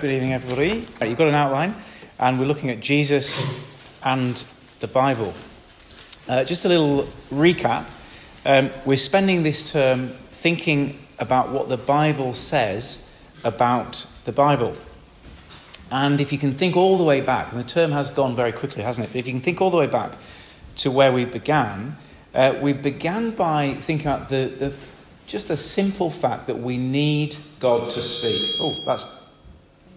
Good evening, everybody. Right, you've got an outline, and we're looking at Jesus and the Bible. Just a little recap. We're spending this term thinking about what the Bible says about the Bible. And if you can think all the way back, and the term has gone very quickly, hasn't it? But if you can think all the way back to where we began by thinking about the simple fact that we need God to speak. Oh,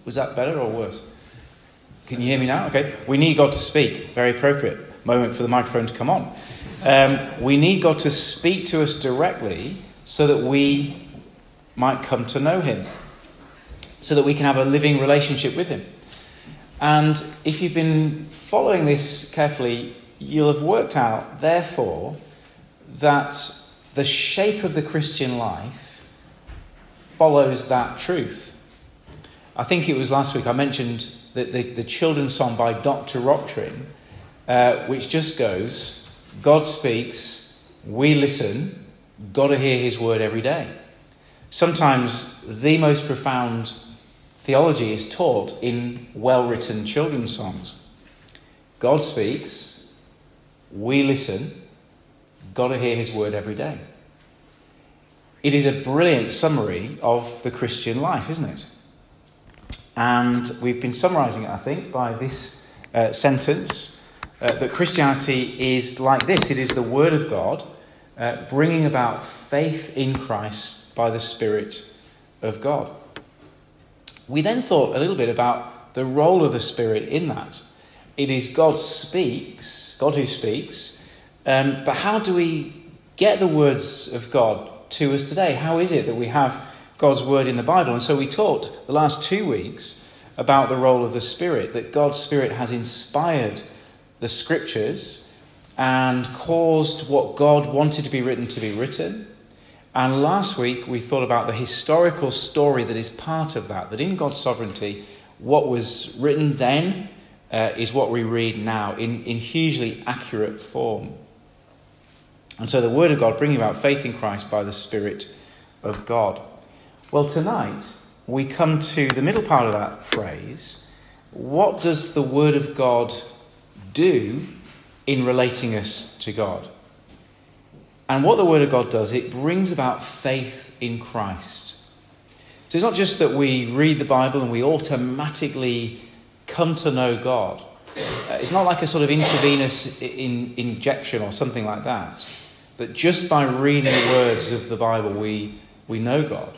was that better or worse? Can you hear me now? Okay. We need God to speak. Very appropriate moment for the microphone to come on. We need God to speak to us directly so that we might come to know him, so that we can have a living relationship with him. And if you've been following this carefully, you'll have worked out, therefore, that the shape of the Christian life follows that truth. I think it was last week I mentioned that the children's song by Dr. Rocktrin, which just goes, God speaks, we listen, got to hear his word every day. Sometimes the most profound theology is taught in well-written children's songs. God speaks, we listen, got to hear his word every day. It is a brilliant summary of the Christian life, isn't it? And we've been summarising it, I think, by this sentence, that Christianity is like this. It is the Word of God, bringing about faith in Christ by the Spirit of God. We then thought a little bit about the role of the Spirit in that. It is God who speaks, but how do we get the words of God to us today? How is it that we have God's word in the Bible? And so we taught the last 2 weeks about the role of the Spirit, that God's Spirit has inspired the Scriptures and caused what God wanted to be written. And last week we thought about the historical story that is part of that in God's sovereignty, what was written then is what we read now in hugely accurate form. And so the Word of God bringing about faith in Christ by the Spirit of God. Well, tonight, we come to the middle part of that phrase. What does the Word of God do in relating us to God? And what the Word of God does, it brings about faith in Christ. So it's not just that we read the Bible and we automatically come to know God. It's not like a sort of intravenous injection or something like that. But just by reading the words of the Bible, we know God.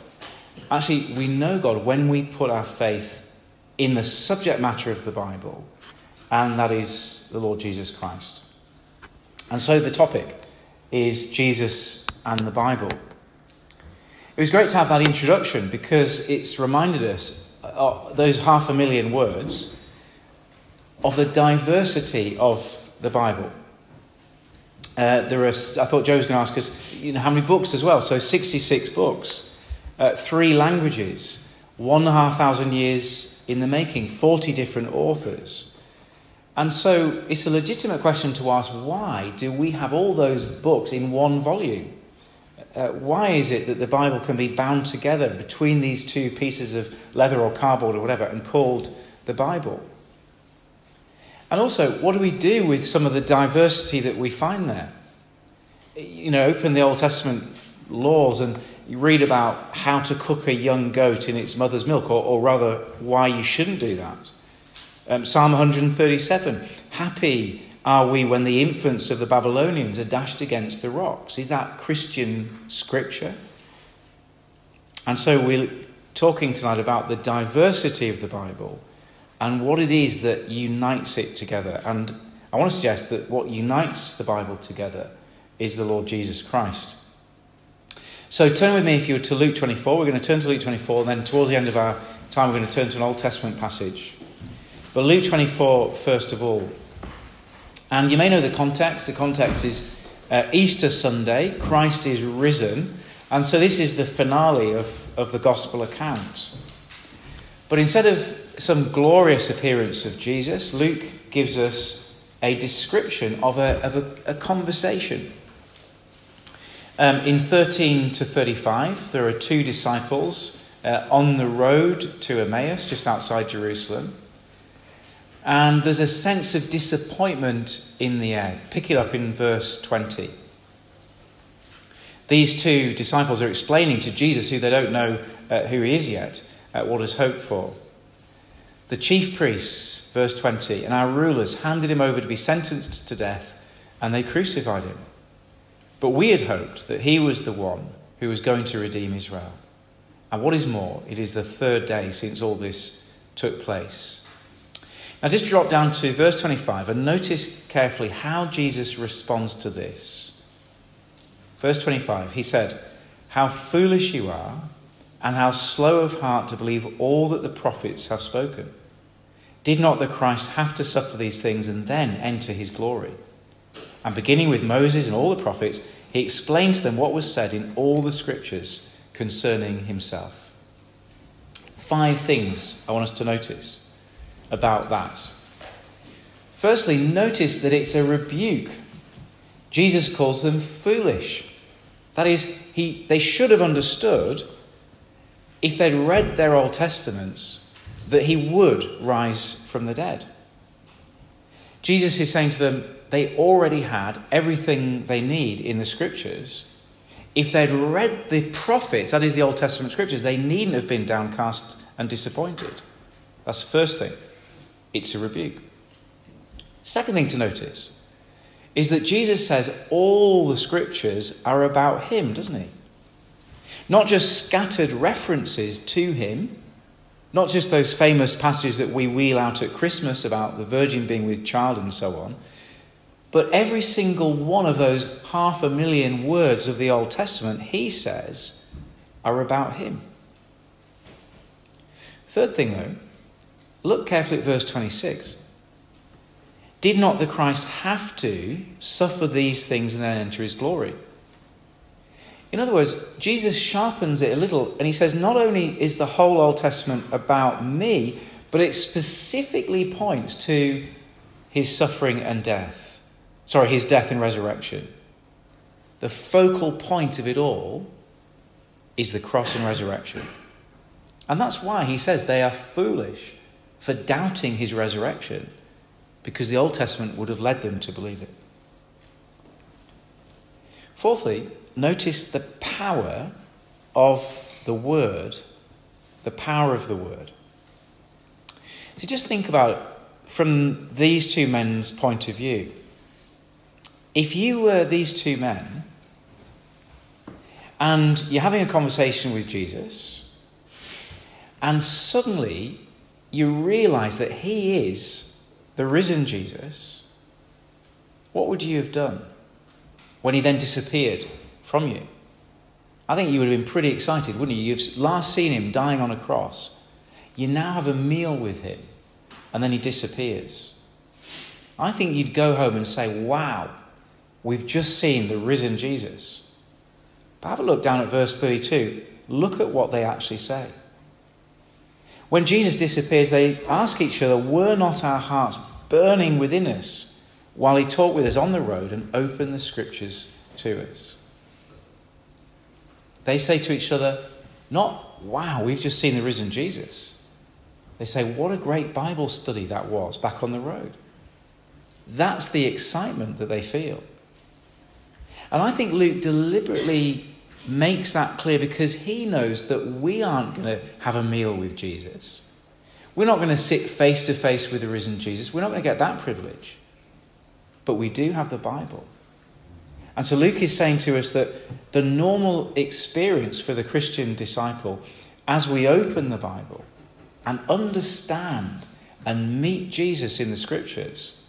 Actually, we know God when we put our faith in the subject matter of the Bible, and that is the Lord Jesus Christ. And so the topic is Jesus and the Bible. It was great to have that introduction because it's reminded us, those 500,000 words, of the diversity of the Bible. I thought Joe was going to ask us, how many books as well? So 66 books. 3 languages, 1,500 years in the making, 40 different authors. And so it's a legitimate question to ask, why do we have all those books in one volume? Why is it that the Bible can be bound together between these two pieces of leather or cardboard or whatever and called the Bible? And also, what do we do with some of the diversity that we find there? Open the Old Testament laws and you read about how to cook a young goat in its mother's milk, or rather, why you shouldn't do that. Psalm 137, happy are we when the infants of the Babylonians are dashed against the rocks. Is that Christian scripture? And so we're talking tonight about the diversity of the Bible and what it is that unites it together. And I want to suggest that what unites the Bible together is the Lord Jesus Christ. So turn with me, if you were, to Luke 24. We're going to turn to Luke 24, and then towards the end of our time, we're going to turn to an Old Testament passage. But Luke 24, first of all. And you may know the context. The context is Easter Sunday. Christ is risen. And so this is the finale of the gospel account. But instead of some glorious appearance of Jesus, Luke gives us a description of a conversation. In 13 to 35, there are two disciples on the road to Emmaus, just outside Jerusalem. And there's a sense of disappointment in the air. Pick it up in verse 20. These two disciples are explaining to Jesus, who they don't know who he is yet, what is hoped for. The chief priests, verse 20, and our rulers handed him over to be sentenced to death, and they crucified him. But we had hoped that he was the one who was going to redeem Israel. And what is more, it is the third day since all this took place. Now just drop down to verse 25 and notice carefully how Jesus responds to this. Verse 25, he said, "How foolish you are, and how slow of heart to believe all that the prophets have spoken. Did not the Christ have to suffer these things and then enter his glory?" And beginning with Moses and all the prophets, he explained to them what was said in all the scriptures concerning himself. Five things I want us to notice about that. Firstly, notice that it's a rebuke. Jesus calls them foolish. That is, they should have understood, if they'd read their Old Testaments, that he would rise from the dead. Jesus is saying to them, they already had everything they need in the Scriptures. If they'd read the prophets, that is the Old Testament Scriptures, they needn't have been downcast and disappointed. That's the first thing. It's a rebuke. Second thing to notice is that Jesus says all the Scriptures are about him, doesn't he? Not just scattered references to him, not just those famous passages that we wheel out at Christmas about the virgin being with child and so on, but every single one of those 500,000 words of the Old Testament, he says, are about him. Third thing, though, look carefully at verse 26. Did not the Christ have to suffer these things and then enter his glory? In other words, Jesus sharpens it a little and he says, not only is the whole Old Testament about me, but it specifically points to his suffering and death. Sorry, his death and resurrection. The focal point of it all is the cross and resurrection. And that's why he says they are foolish for doubting his resurrection, because the Old Testament would have led them to believe it. Fourthly, notice the power of the word, the power of the word. So just think about it from these two men's point of view. If you were these two men and you're having a conversation with Jesus and suddenly you realise that he is the risen Jesus, what would you have done when he then disappeared from you? I think you would have been pretty excited, wouldn't you? You've last seen him dying on a cross. You now have a meal with him, and then he disappears. I think you'd go home and say, wow, we've just seen the risen Jesus. But have a look down at verse 32. Look at what they actually say. When Jesus disappears, they ask each other, were not our hearts burning within us while he talked with us on the road and opened the scriptures to us? They say to each other, not, wow, we've just seen the risen Jesus. They say, what a great Bible study that was back on the road. That's the excitement that they feel. And I think Luke deliberately makes that clear because he knows that we aren't going to have a meal with Jesus. We're not going to sit face to face with the risen Jesus. We're not going to get that privilege. But we do have the Bible. And so Luke is saying to us that the normal experience for the Christian disciple, as we open the Bible and understand and meet Jesus in the Scriptures,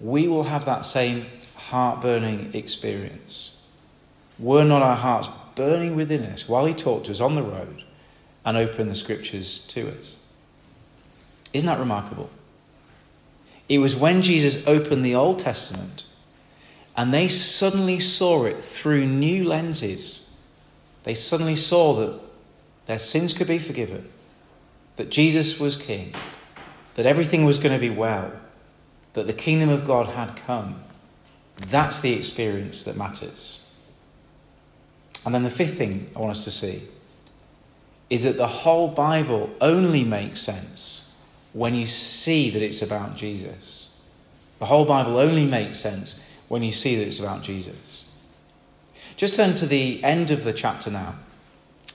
we will have that same heart-burning experience. Were not our hearts burning within us while he talked to us on the road and opened the Scriptures to us? Isn't that remarkable? It was when Jesus opened the Old Testament and they suddenly saw it through new lenses. They suddenly saw that their sins could be forgiven, that Jesus was king, that everything was going to be well, that the kingdom of God had come. That's the experience that matters. And then the fifth thing I want us to see is that the whole Bible only makes sense when you see that it's about Jesus. The whole Bible only makes sense when you see that it's about Jesus. Just turn to the end of the chapter now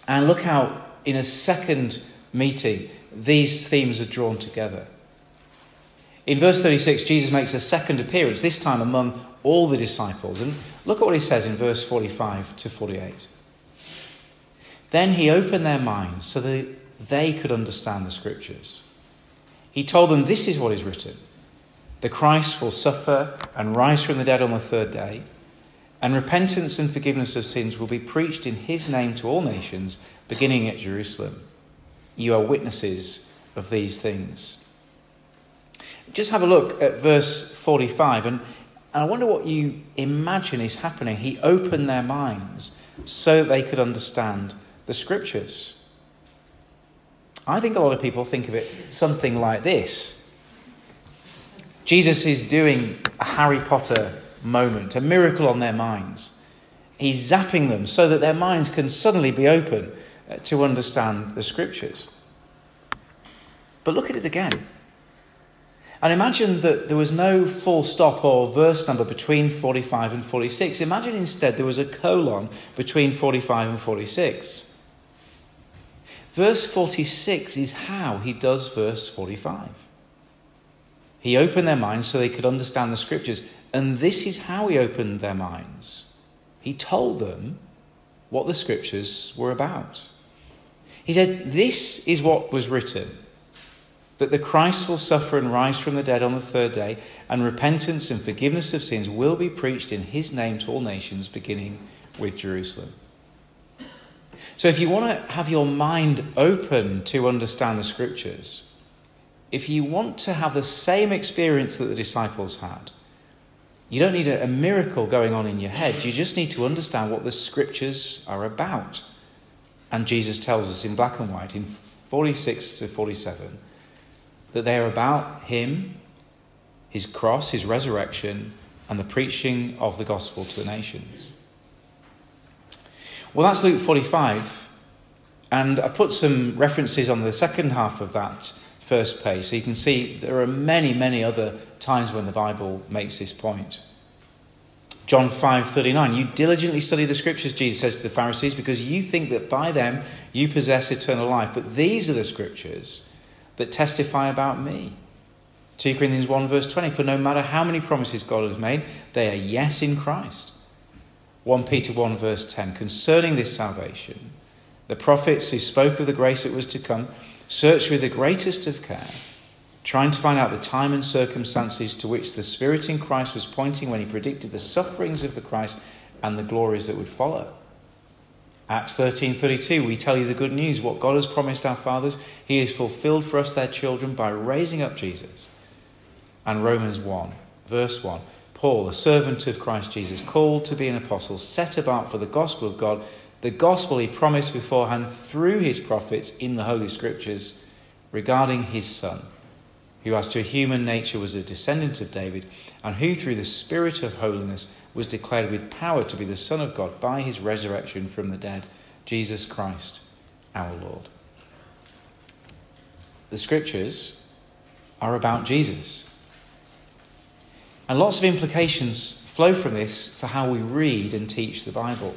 and look how in a second meeting these themes are drawn together. In verse 36, Jesus makes a second appearance, this time among all the disciples. And look at what he says in verse 45 to 48. Then he opened their minds so that they could understand the Scriptures. He told them, this is what is written. The Christ will suffer and rise from the dead on the third day. And repentance and forgiveness of sins will be preached in his name to all nations, beginning at Jerusalem. You are witnesses of these things. Just have a look at verse 45, and I wonder what you imagine is happening. He opened their minds so that they could understand the Scriptures. I think a lot of people think of it something like this. Jesus is doing a Harry Potter moment, a miracle on their minds. He's zapping them so that their minds can suddenly be open to understand the Scriptures. But look at it again. And imagine that there was no full stop or verse number between 45 and 46. Imagine instead there was a colon between 45 and 46. Verse 46 is how he does verse 45. He opened their minds so they could understand the Scriptures. And this is how he opened their minds. He told them what the Scriptures were about. He said, this is what was written, that the Christ will suffer and rise from the dead on the third day, and repentance and forgiveness of sins will be preached in his name to all nations, beginning with Jerusalem. So if you want to have your mind open to understand the Scriptures, if you want to have the same experience that the disciples had, you don't need a miracle going on in your head. You just need to understand what the Scriptures are about. And Jesus tells us in black and white, in 46 to 47, that they are about him, his cross, his resurrection, and the preaching of the gospel to the nations. Well, that's Luke 45. And I put some references on the second half of that first page, so you can see there are many, many other times when the Bible makes this point. John 5:39, you diligently study the Scriptures, Jesus says to the Pharisees, because you think that by them you possess eternal life. But these are the Scriptures that testify about me. 2 Corinthians 1 verse 20, for no matter how many promises God has made, they are yes in Christ. 1 Peter 1 verse 10, concerning this salvation, the prophets who spoke of the grace that was to come search with the greatest of care, trying to find out the time and circumstances to which the Spirit in Christ was pointing when he predicted the sufferings of the Christ and the glories that would follow. Acts 13:32, we tell you the good news, what God has promised our fathers, he has fulfilled for us their children by raising up Jesus. And Romans 1, verse 1, Paul, a servant of Christ Jesus, called to be an apostle, set apart for the gospel of God, the gospel he promised beforehand through his prophets in the Holy Scriptures regarding his Son, who as to human nature was a descendant of David, and who through the Spirit of holiness was declared with power to be the Son of God by his resurrection from the dead, Jesus Christ our Lord. The Scriptures are about Jesus. And lots of implications flow from this for how we read and teach the Bible.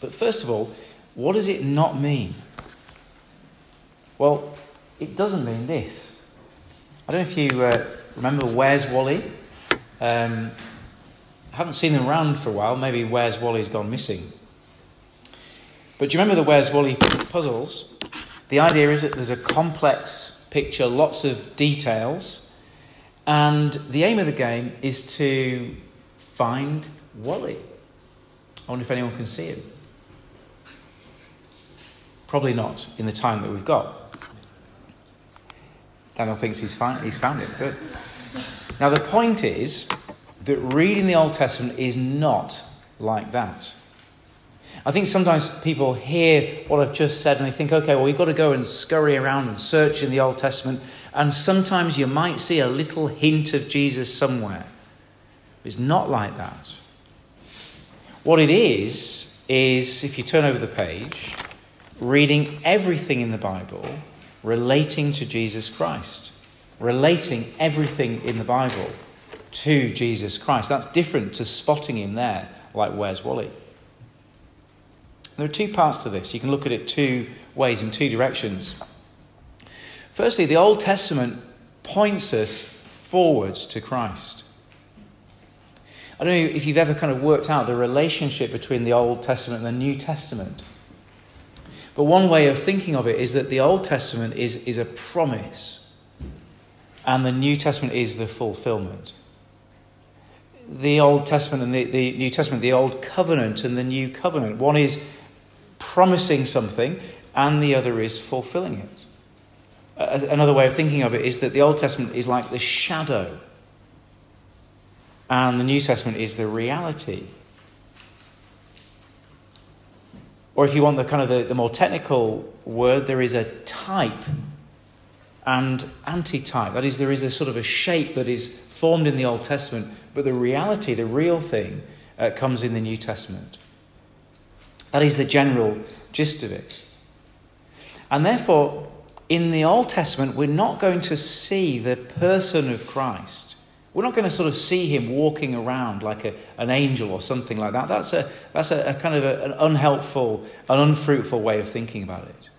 But first of all, what does it not mean? Well, it doesn't mean this. I don't know if you remember Where's Wally? I haven't seen them around for a while. Maybe Where's Wally's gone missing. But do you remember the Where's Wally puzzles? The idea is that there's a complex picture, lots of details. And the aim of the game is to find Wally. I wonder if anyone can see him. Probably not in the time that we've got. Daniel thinks he's found it. Good. Now the point is that reading the Old Testament is not like that. I think sometimes people hear what I've just said and they think, okay, well, we've got to go and scurry around and search in the Old Testament. And sometimes you might see a little hint of Jesus somewhere. It's not like that. What it is if you turn over the page, reading everything in the Bible, relating to Jesus Christ. Relating everything in the Bible to Jesus Christ. That's different to spotting him there, like where's Wally? There are two parts to this. You can look at it two ways in two directions. Firstly, the Old Testament points us forwards to Christ. I don't know if you've ever kind of worked out the relationship between the Old Testament and the New Testament. But one way of thinking of it is that the Old Testament is a promise and the New Testament is the fulfillment. The Old Testament and the New Testament, the Old Covenant and the New Covenant. One is promising something and the other is fulfilling it. Another way of thinking of it is that the Old Testament is like the shadow and the New Testament is the reality. Or if you want the kind of the more technical word, there is a type and antitype. That is, there is a sort of a shape that is formed in the Old Testament, but the reality, the real thing, comes in the New Testament. That is the general gist of it. And therefore, in the Old Testament, we're not going to see the person of Christ. We're not going to sort of see him walking around like an angel or something like that. That's a kind of an unhelpful, an unfruitful way of thinking about it.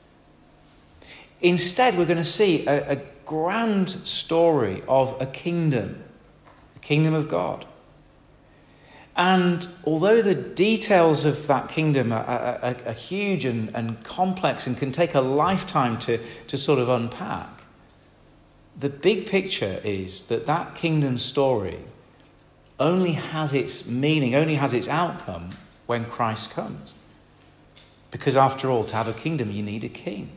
Instead, we're going to see a grand story of a kingdom of God. And although the details of that kingdom are huge and complex and can take a lifetime to sort of unpack, the big picture is that that kingdom story only has its meaning, only has its outcome when Christ comes. Because after all, to have a kingdom, you need a king.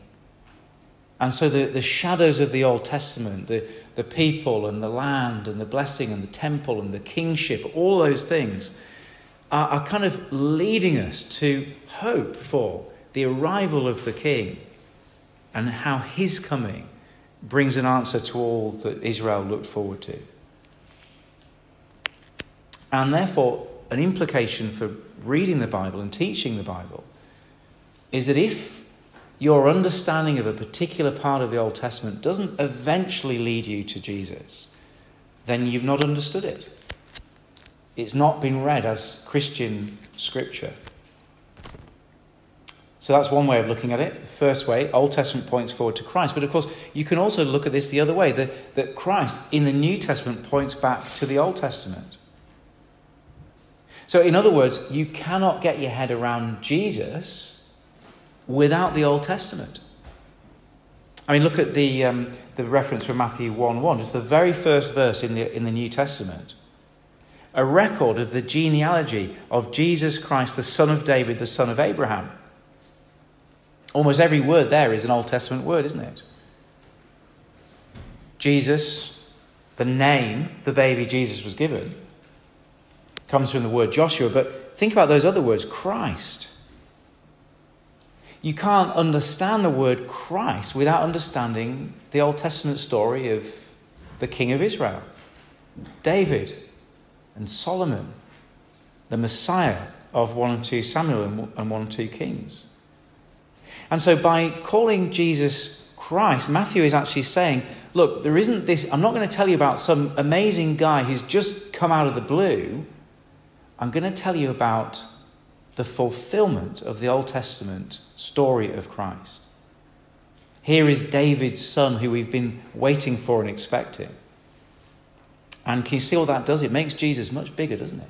And so the shadows of the Old Testament, the people and the land and the blessing and the temple and the kingship, all those things are kind of leading us to hope for the arrival of the king and how his coming brings an answer to all that Israel looked forward to. And therefore, an implication for reading the Bible and teaching the Bible is that if your understanding of a particular part of the Old Testament doesn't eventually lead you to Jesus, then you've not understood it. It's not been read as Christian scripture. So that's one way of looking at it. The first way, Old Testament points forward to Christ. But of course, you can also look at this the other way, that Christ in the New Testament points back to the Old Testament. So in other words, you cannot get your head around Jesus without the Old Testament. I mean, look at the reference from Matthew 1:1, just the very first verse in the New Testament. A record of the genealogy of Jesus Christ, the son of David, the son of Abraham. Almost every word there is an Old Testament word, isn't it? Jesus, the name the baby Jesus was given, comes from the word Joshua. But think about those other words, Christ. You can't understand the word Christ without understanding the Old Testament story of the king of Israel, David and Solomon, the Messiah of 1 and 2 Samuel and 1 and 2 Kings. And so by calling Jesus Christ, Matthew is actually saying, look, there isn't this, I'm not going to tell you about some amazing guy who's just come out of the blue. I'm going to tell you about the fulfillment of the Old Testament story of Christ. Here is David's son who we've been waiting for and expecting. And can you see what that does? It makes Jesus much bigger, doesn't it?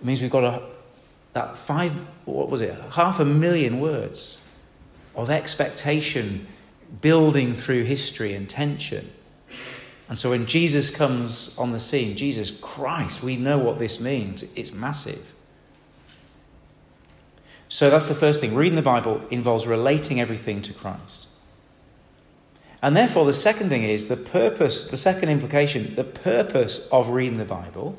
It means we've got half a million words of expectation building through history and tension. And so when Jesus comes on the scene, Jesus Christ, we know what this means. It's massive. So that's the first thing. Reading the Bible involves relating everything to Christ. And therefore, the second thing is the second implication, the purpose of reading the Bible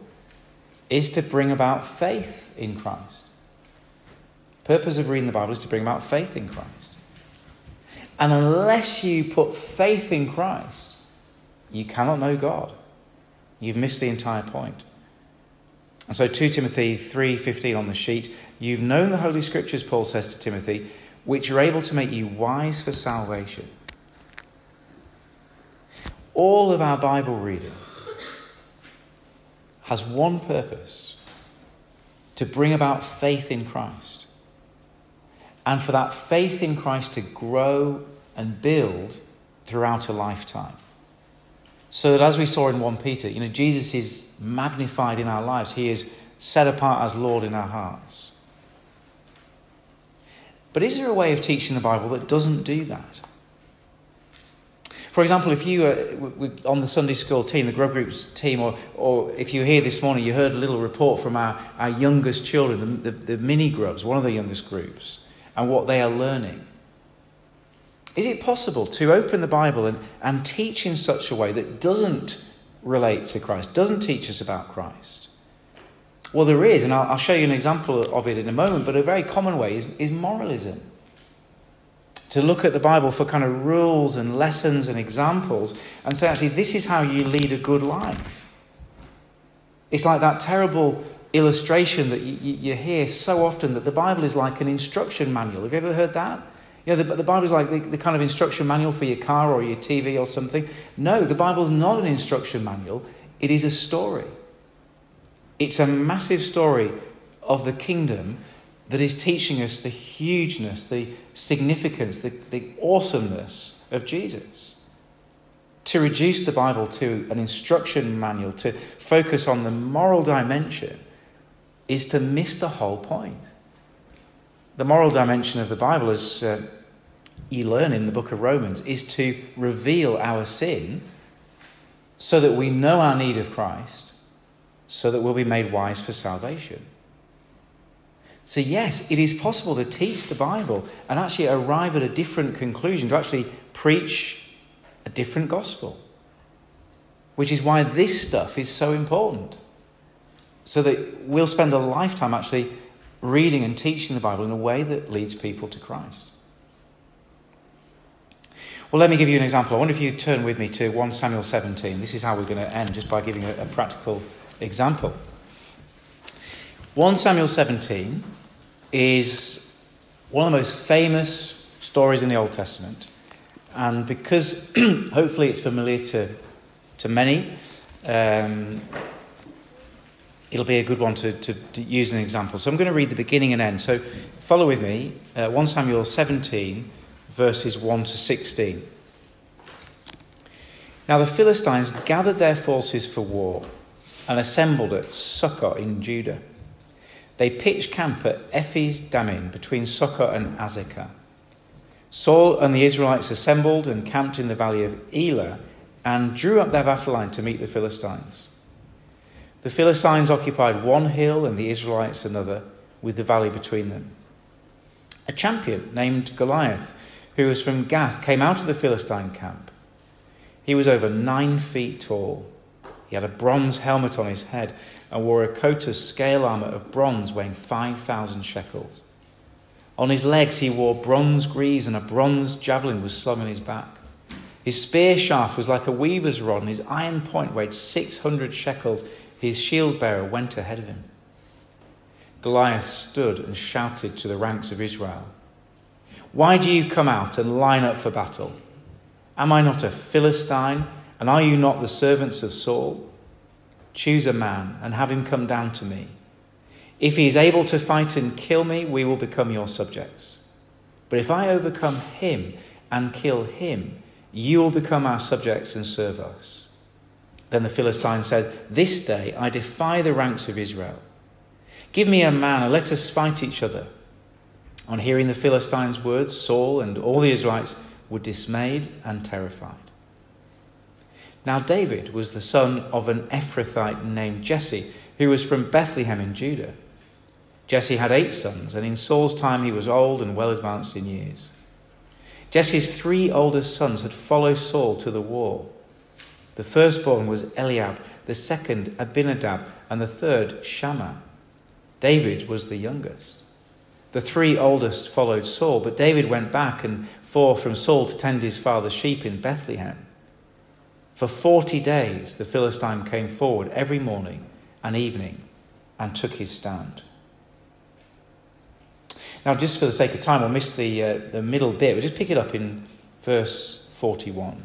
is to bring about faith in Christ. Purpose of reading the Bible is to bring about faith in Christ. And unless you put faith in Christ, you cannot know God. You've missed the entire point. And so 2 Timothy 3:15 on the sheet, you've known the Holy Scriptures, Paul says to Timothy, which are able to make you wise for salvation. All of our Bible reading has one purpose: to bring about faith in Christ. And for that faith in Christ to grow and build throughout a lifetime. So that, as we saw in 1 Peter, Jesus is magnified in our lives. He is set apart as Lord in our hearts. But is there a way of teaching the Bible that doesn't do that? For example, if you were on the Sunday school team, the grub groups team, or if you were here this morning, you heard a little report from our youngest children, the mini grubs, one of the youngest groups, and what they are learning. Is it possible to open the Bible and teach in such a way that doesn't relate to Christ, doesn't teach us about Christ? Well, there is, and I'll show you an example of it in a moment, but a very common way is moralism. To look at the Bible for kind of rules and lessons and examples and say, actually, this is how you lead a good life. It's like that terrible illustration that you hear so often, that the Bible is like an instruction manual. Have you ever heard that? The Bible is like the kind of instruction manual for your car or your TV or something. No, the Bible is not an instruction manual. It is a story. It's a massive story of the kingdom that is teaching us the hugeness, the significance, the awesomeness of Jesus. To reduce the Bible to an instruction manual, to focus on the moral dimension, is to miss the whole point. The moral dimension of the Bible, as you learn in the book of Romans, is to reveal our sin so that we know our need of Christ, so that we'll be made wise for salvation. So yes, it is possible to teach the Bible and actually arrive at a different conclusion, to actually preach a different gospel, which is why this stuff is so important. So that we'll spend a lifetime actually reading and teaching the Bible in a way that leads people to Christ. Well, let me give you an example. I wonder if you turn with me to 1 Samuel 17. This is how we're going to end, just by giving a practical example. 1 Samuel 17 is one of the most famous stories in the Old Testament. And because hopefully it's familiar to many, it'll be a good one to use an example. So I'm going to read the beginning and end. So follow with me, 1 Samuel 17, verses 1 to 16. Now the Philistines gathered their forces for war and assembled at Succot in Judah. They pitched camp at Ephes Damin, between Succot and Azekah. Saul and the Israelites assembled and camped in the valley of Elah and drew up their battle line to meet the Philistines. The Philistines occupied one hill and the Israelites another, with the valley between them. A champion named Goliath, who was from Gath, came out of the Philistine camp. He was over 9 feet tall. He had a bronze helmet on his head and wore a coat of scale armour of bronze weighing 5,000 shekels. On his legs he wore bronze greaves, and a bronze javelin was slung on his back. His spear shaft was like a weaver's rod, and his iron point weighed 600 shekels. His shield-bearer went ahead of him. Goliath stood and shouted to the ranks of Israel, "Why do you come out and line up for battle? Am I not a Philistine, and are you not the servants of Saul? Choose a man and have him come down to me. If he is able to fight and kill me, we will become your subjects. But if I overcome him and kill him, you will become our subjects and serve us." Then the Philistine said, "This day I defy the ranks of Israel. Give me a man and let us fight each other." On hearing the Philistine's words, Saul and all the Israelites were dismayed and terrified. Now David was the son of an Ephrathite named Jesse, who was from Bethlehem in Judah. Jesse had 8 sons, and in Saul's time he was old and well advanced in years. Jesse's 3 older sons had followed Saul to the war. The firstborn was Eliab, the second Abinadab, and the third Shammah. David was the youngest. The 3 oldest followed Saul, but David went back and forth from Saul to tend his father's sheep in Bethlehem. For 40 days the Philistine came forward every morning and evening and took his stand. Now, just for the sake of time, we'll miss the middle bit. We'll just pick it up in verse 41.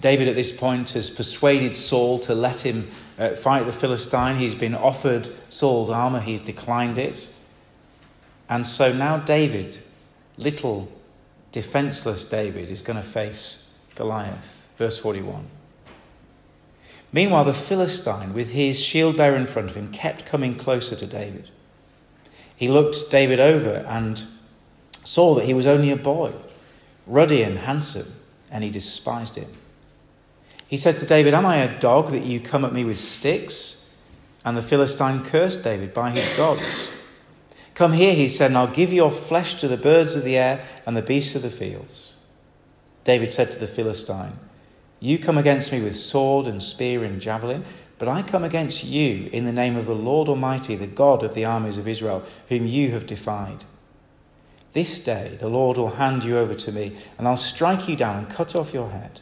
David at this point has persuaded Saul to let him fight the Philistine. He's been offered Saul's armor. He's declined it. And so now David, little defenseless David, is going to face Goliath. Verse 41. Meanwhile, the Philistine, with his shield bearer in front of him, kept coming closer to David. He looked David over and saw that he was only a boy, ruddy and handsome, and he despised him. He said to David, "Am I a dog that you come at me with sticks?" And the Philistine cursed David by his gods. "Come here," he said, "and I'll give your flesh to the birds of the air and the beasts of the fields." David said to the Philistine, "You come against me with sword and spear and javelin, but I come against you in the name of the Lord Almighty, the God of the armies of Israel, whom you have defied. This day the Lord will hand you over to me, and I'll strike you down and cut off your head.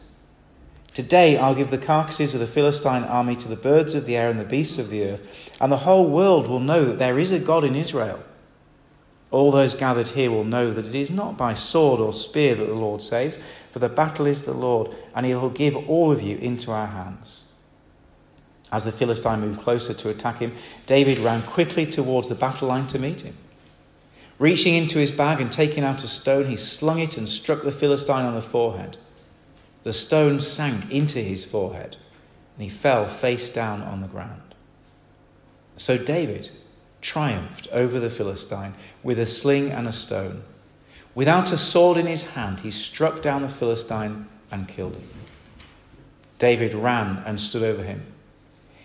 Today I'll give the carcasses of the Philistine army to the birds of the air and the beasts of the earth, and the whole world will know that there is a God in Israel. All those gathered here will know that it is not by sword or spear that the Lord saves, for the battle is the Lord, and he will give all of you into our hands." As the Philistine moved closer to attack him, David ran quickly towards the battle line to meet him. Reaching into his bag and taking out a stone, he slung it and struck the Philistine on the forehead. The stone sank into his forehead, and he fell face down on the ground. So David triumphed over the Philistine with a sling and a stone. Without a sword in his hand, he struck down the Philistine and killed him. David ran and stood over him.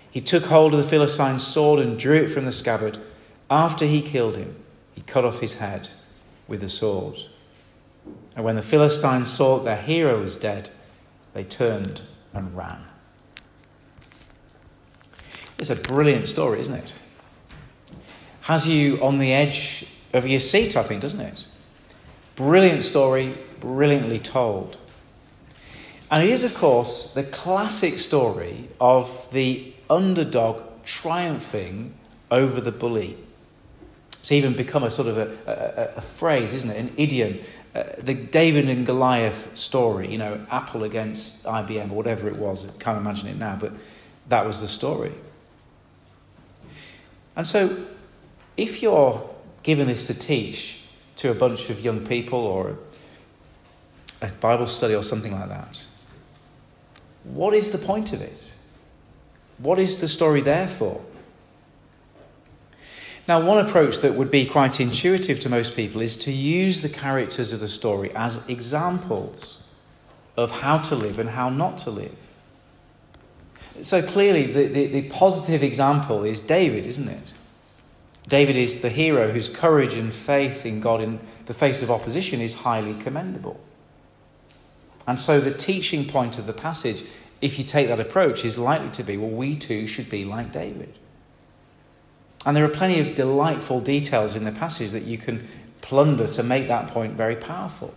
He took hold of the Philistine's sword and drew it from the scabbard. After he killed him, he cut off his head with the sword. And when the Philistines saw that their hero was dead, they turned and ran. It's a brilliant story, isn't it? Has you on the edge of your seat, I think, doesn't it? Brilliant story, brilliantly told. And it is, of course, the classic story of the underdog triumphing over the bully. It's even become a sort of a phrase, isn't it? An idiom. The David and Goliath story, you know, Apple against IBM or whatever it was. I can't imagine it now, but that was the story. And so if you're given this to teach to a bunch of young people or a Bible study or something like that, what is the point of it? What is the story there for? Now, one approach that would be quite intuitive to most people is to use the characters of the story as examples of how to live and how not to live. So clearly, the positive example is David, isn't it? David is the hero whose courage and faith in God in the face of opposition is highly commendable. And so the teaching point of the passage, if you take that approach, is likely to be, well, we too should be like David. And there are plenty of delightful details in the passage that you can plunder to make that point very powerful.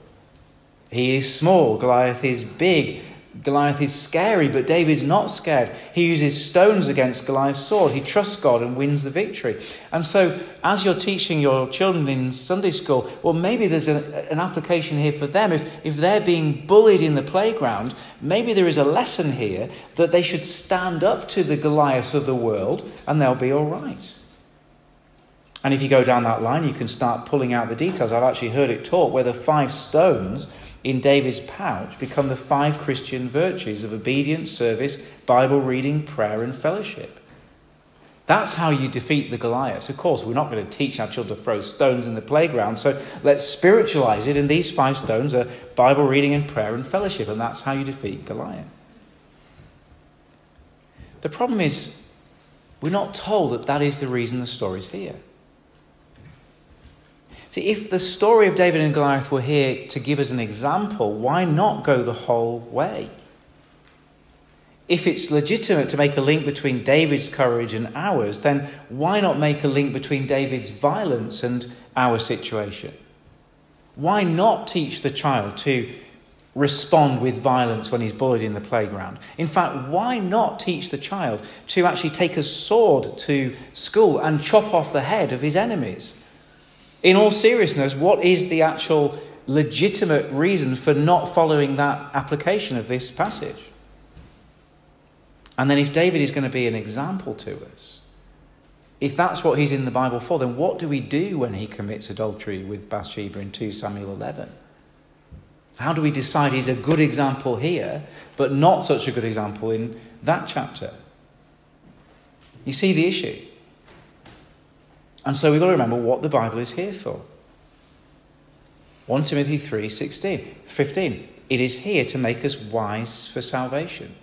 He is small, Goliath is big, Goliath is scary, but David's not scared. He uses stones against Goliath's sword. He trusts God and wins the victory. And so as you're teaching your children in Sunday school, well, maybe there's an application here for them. If they're being bullied in the playground, maybe there is a lesson here that they should stand up to the Goliaths of the world and they'll be all right. And if you go down that line, you can start pulling out the details. I've actually heard it taught where the 5 stones in David's pouch become the 5 Christian virtues of obedience, service, Bible reading, prayer and fellowship. That's how you defeat the Goliaths. Of course, we're not going to teach our children to throw stones in the playground, so let's spiritualize it. And these 5 stones are Bible reading and prayer and fellowship, and that's how you defeat Goliath. The problem is we're not told that that is the reason the story's here. See, if the story of David and Goliath were here to give us an example, why not go the whole way? If it's legitimate to make a link between David's courage and ours, then why not make a link between David's violence and our situation? Why not teach the child to respond with violence when he's bullied in the playground. In fact, why not teach the child to actually take a sword to school and chop off the head of his enemies? In all seriousness, what is the actual legitimate reason for not following that application of this passage? And then if David is going to be an example to us, if that's what he's in the Bible for, then what do we do when he commits adultery with Bathsheba in 2 Samuel 11? How do we decide he's a good example here, but not such a good example in that chapter? You see the issue. And so we've got to remember what the Bible is here for. 1 Timothy 3, 16, 15. It is here to make us wise for salvation.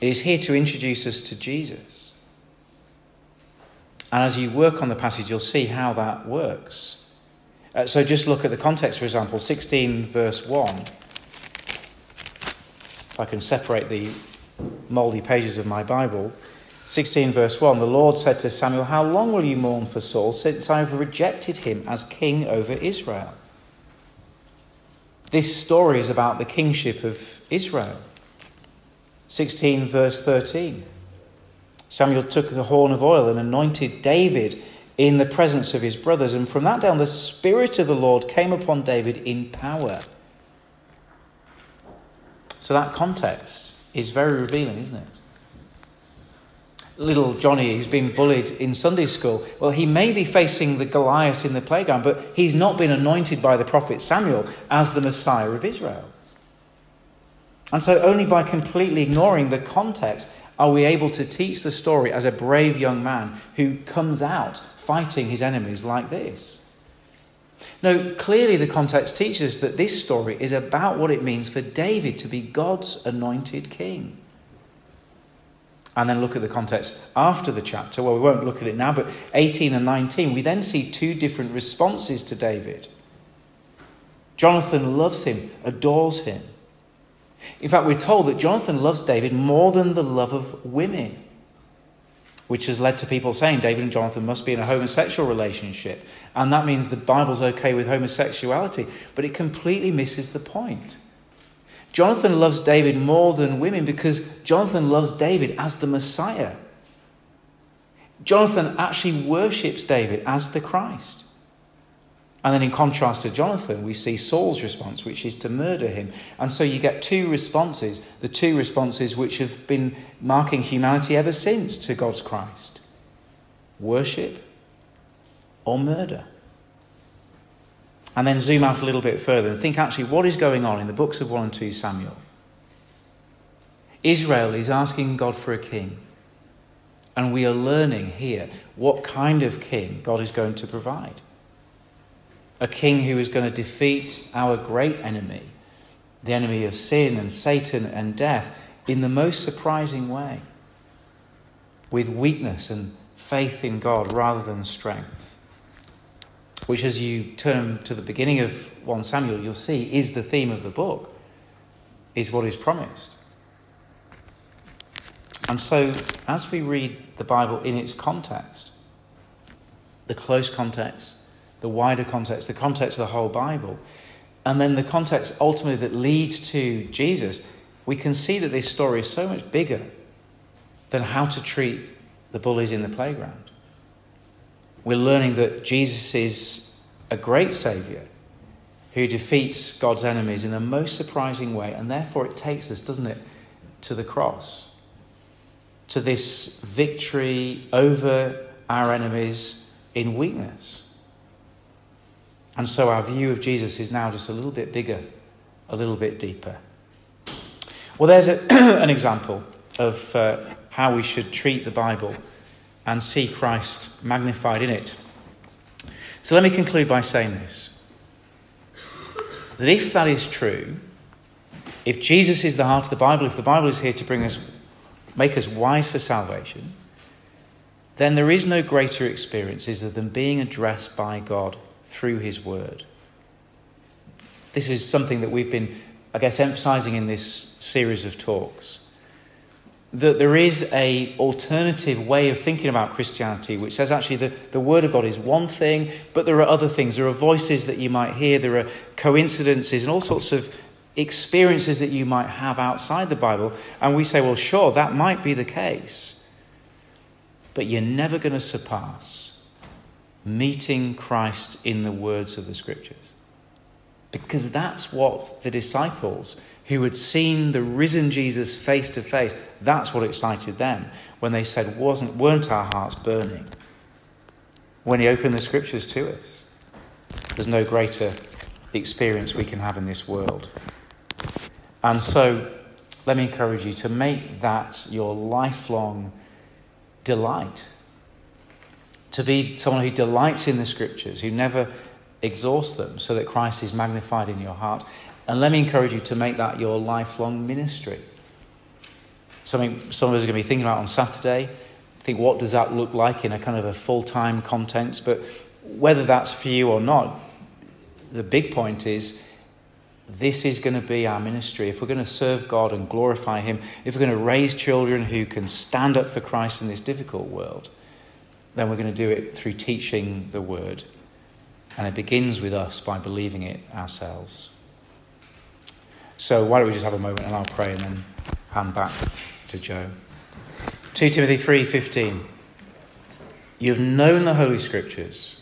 It is here to introduce us to Jesus. And as you work on the passage, you'll see how that works. So just look at the context, for example, 16 verse 1. If I can separate the mouldy pages of my Bible. 16 verse 1, the Lord said to Samuel, "How long will you mourn for Saul, since I have rejected him as king over Israel?" This story is about the kingship of Israel. 16 verse 13, Samuel took the horn of oil and anointed David in the presence of his brothers. And from that day on, the Spirit of the Lord came upon David in power. So that context is very revealing, isn't it? Little Johnny, who's been bullied in Sunday school, well, he may be facing the Goliath in the playground, but he's not been anointed by the prophet Samuel as the Messiah of Israel. And so only by completely ignoring the context are we able to teach the story as a brave young man who comes out fighting his enemies like this. Now, clearly the context teaches us that this story is about what it means for David to be God's anointed king. And then look at the context after the chapter. Well, we won't look at it now, but 18 and 19, we then see two different responses to David. Jonathan loves him, adores him. In fact, we're told that Jonathan loves David more than the love of women, which has led to people saying David and Jonathan must be in a homosexual relationship. And that means the Bible's okay with homosexuality, but it completely misses the point. Jonathan loves David more than women because Jonathan loves David as the Messiah. Jonathan actually worships David as the Christ. And then in contrast to Jonathan, we see Saul's response, which is to murder him. And so you get two responses, the two responses which have been marking humanity ever since to God's Christ. Worship or murder. And then zoom out a little bit further and think actually what is going on in the books of 1 and 2 Samuel. Israel is asking God for a king. And we are learning here what kind of king God is going to provide. A king who is going to defeat our great enemy, the enemy of sin and Satan and death, in the most surprising way, with weakness and faith in God rather than strength, which as you turn to the beginning of 1 Samuel, you'll see is the theme of the book, is what is promised. And so as we read the Bible in its context, the close context, the wider context, the context of the whole Bible, and then the context ultimately that leads to Jesus, we can see that this story is so much bigger than how to treat the bullies in the playground. We're learning that Jesus is a great saviour who defeats God's enemies in the most surprising way, and therefore it takes us, doesn't it, to the cross, to this victory over our enemies in weakness. And so our view of Jesus is now just a little bit bigger, a little bit deeper. Well, there's an example of how we should treat the Bible and see Christ magnified in it. So let me conclude by saying this. That if that is true, if Jesus is the heart of the Bible, if the Bible is here to make us wise for salvation, then there is no greater experiences than being addressed by God through his word. This is something that we've been, I guess, emphasizing in this series of talks. that there is a alternative way of thinking about Christianity, which says actually the Word of God is one thing, but there are other things. There are voices that you might hear, there are coincidences and all sorts of experiences that you might have outside the Bible. And we say, well, sure, that might be the case, but you're never going to surpass meeting Christ in the words of the Scriptures. Because that's what the disciples who had seen the risen Jesus face to face, that's what excited them when they said, weren't our hearts burning when he opened the Scriptures to us? There's no greater experience we can have in this world. And so let me encourage you to make that your lifelong delight, to be someone who delights in the Scriptures, who never exhausts them, so that Christ is magnified in your heart. And let me encourage you to make that your lifelong ministry. Something some of us are going to be thinking about on Saturday. Think, what does that look like in a kind of a full-time context? But whether that's for you or not, the big point is, this is going to be our ministry. If we're going to serve God and glorify him, if we're going to raise children who can stand up for Christ in this difficult world, then we're going to do it through teaching the word. And it begins with us by believing it ourselves. So why don't we just have a moment and I'll pray and then hand back to Joe. 2 Timothy 3:15. You've known the Holy Scriptures,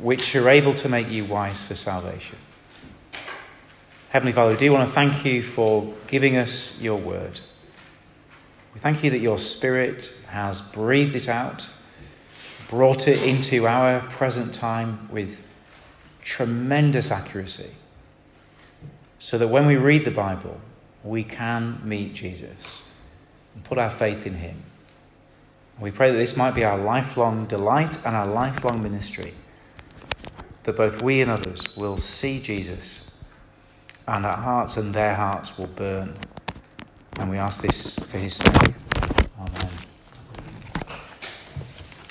which are able to make you wise for salvation. Heavenly Father, we do want to thank you for giving us your word. We thank you that your Spirit has breathed it out, brought it into our present time with tremendous accuracy, so that when we read the Bible, we can meet Jesus and put our faith in him. We pray that this might be our lifelong delight and our lifelong ministry, that both we and others will see Jesus, and our hearts and their hearts will burn. And we ask this for his sake. Amen.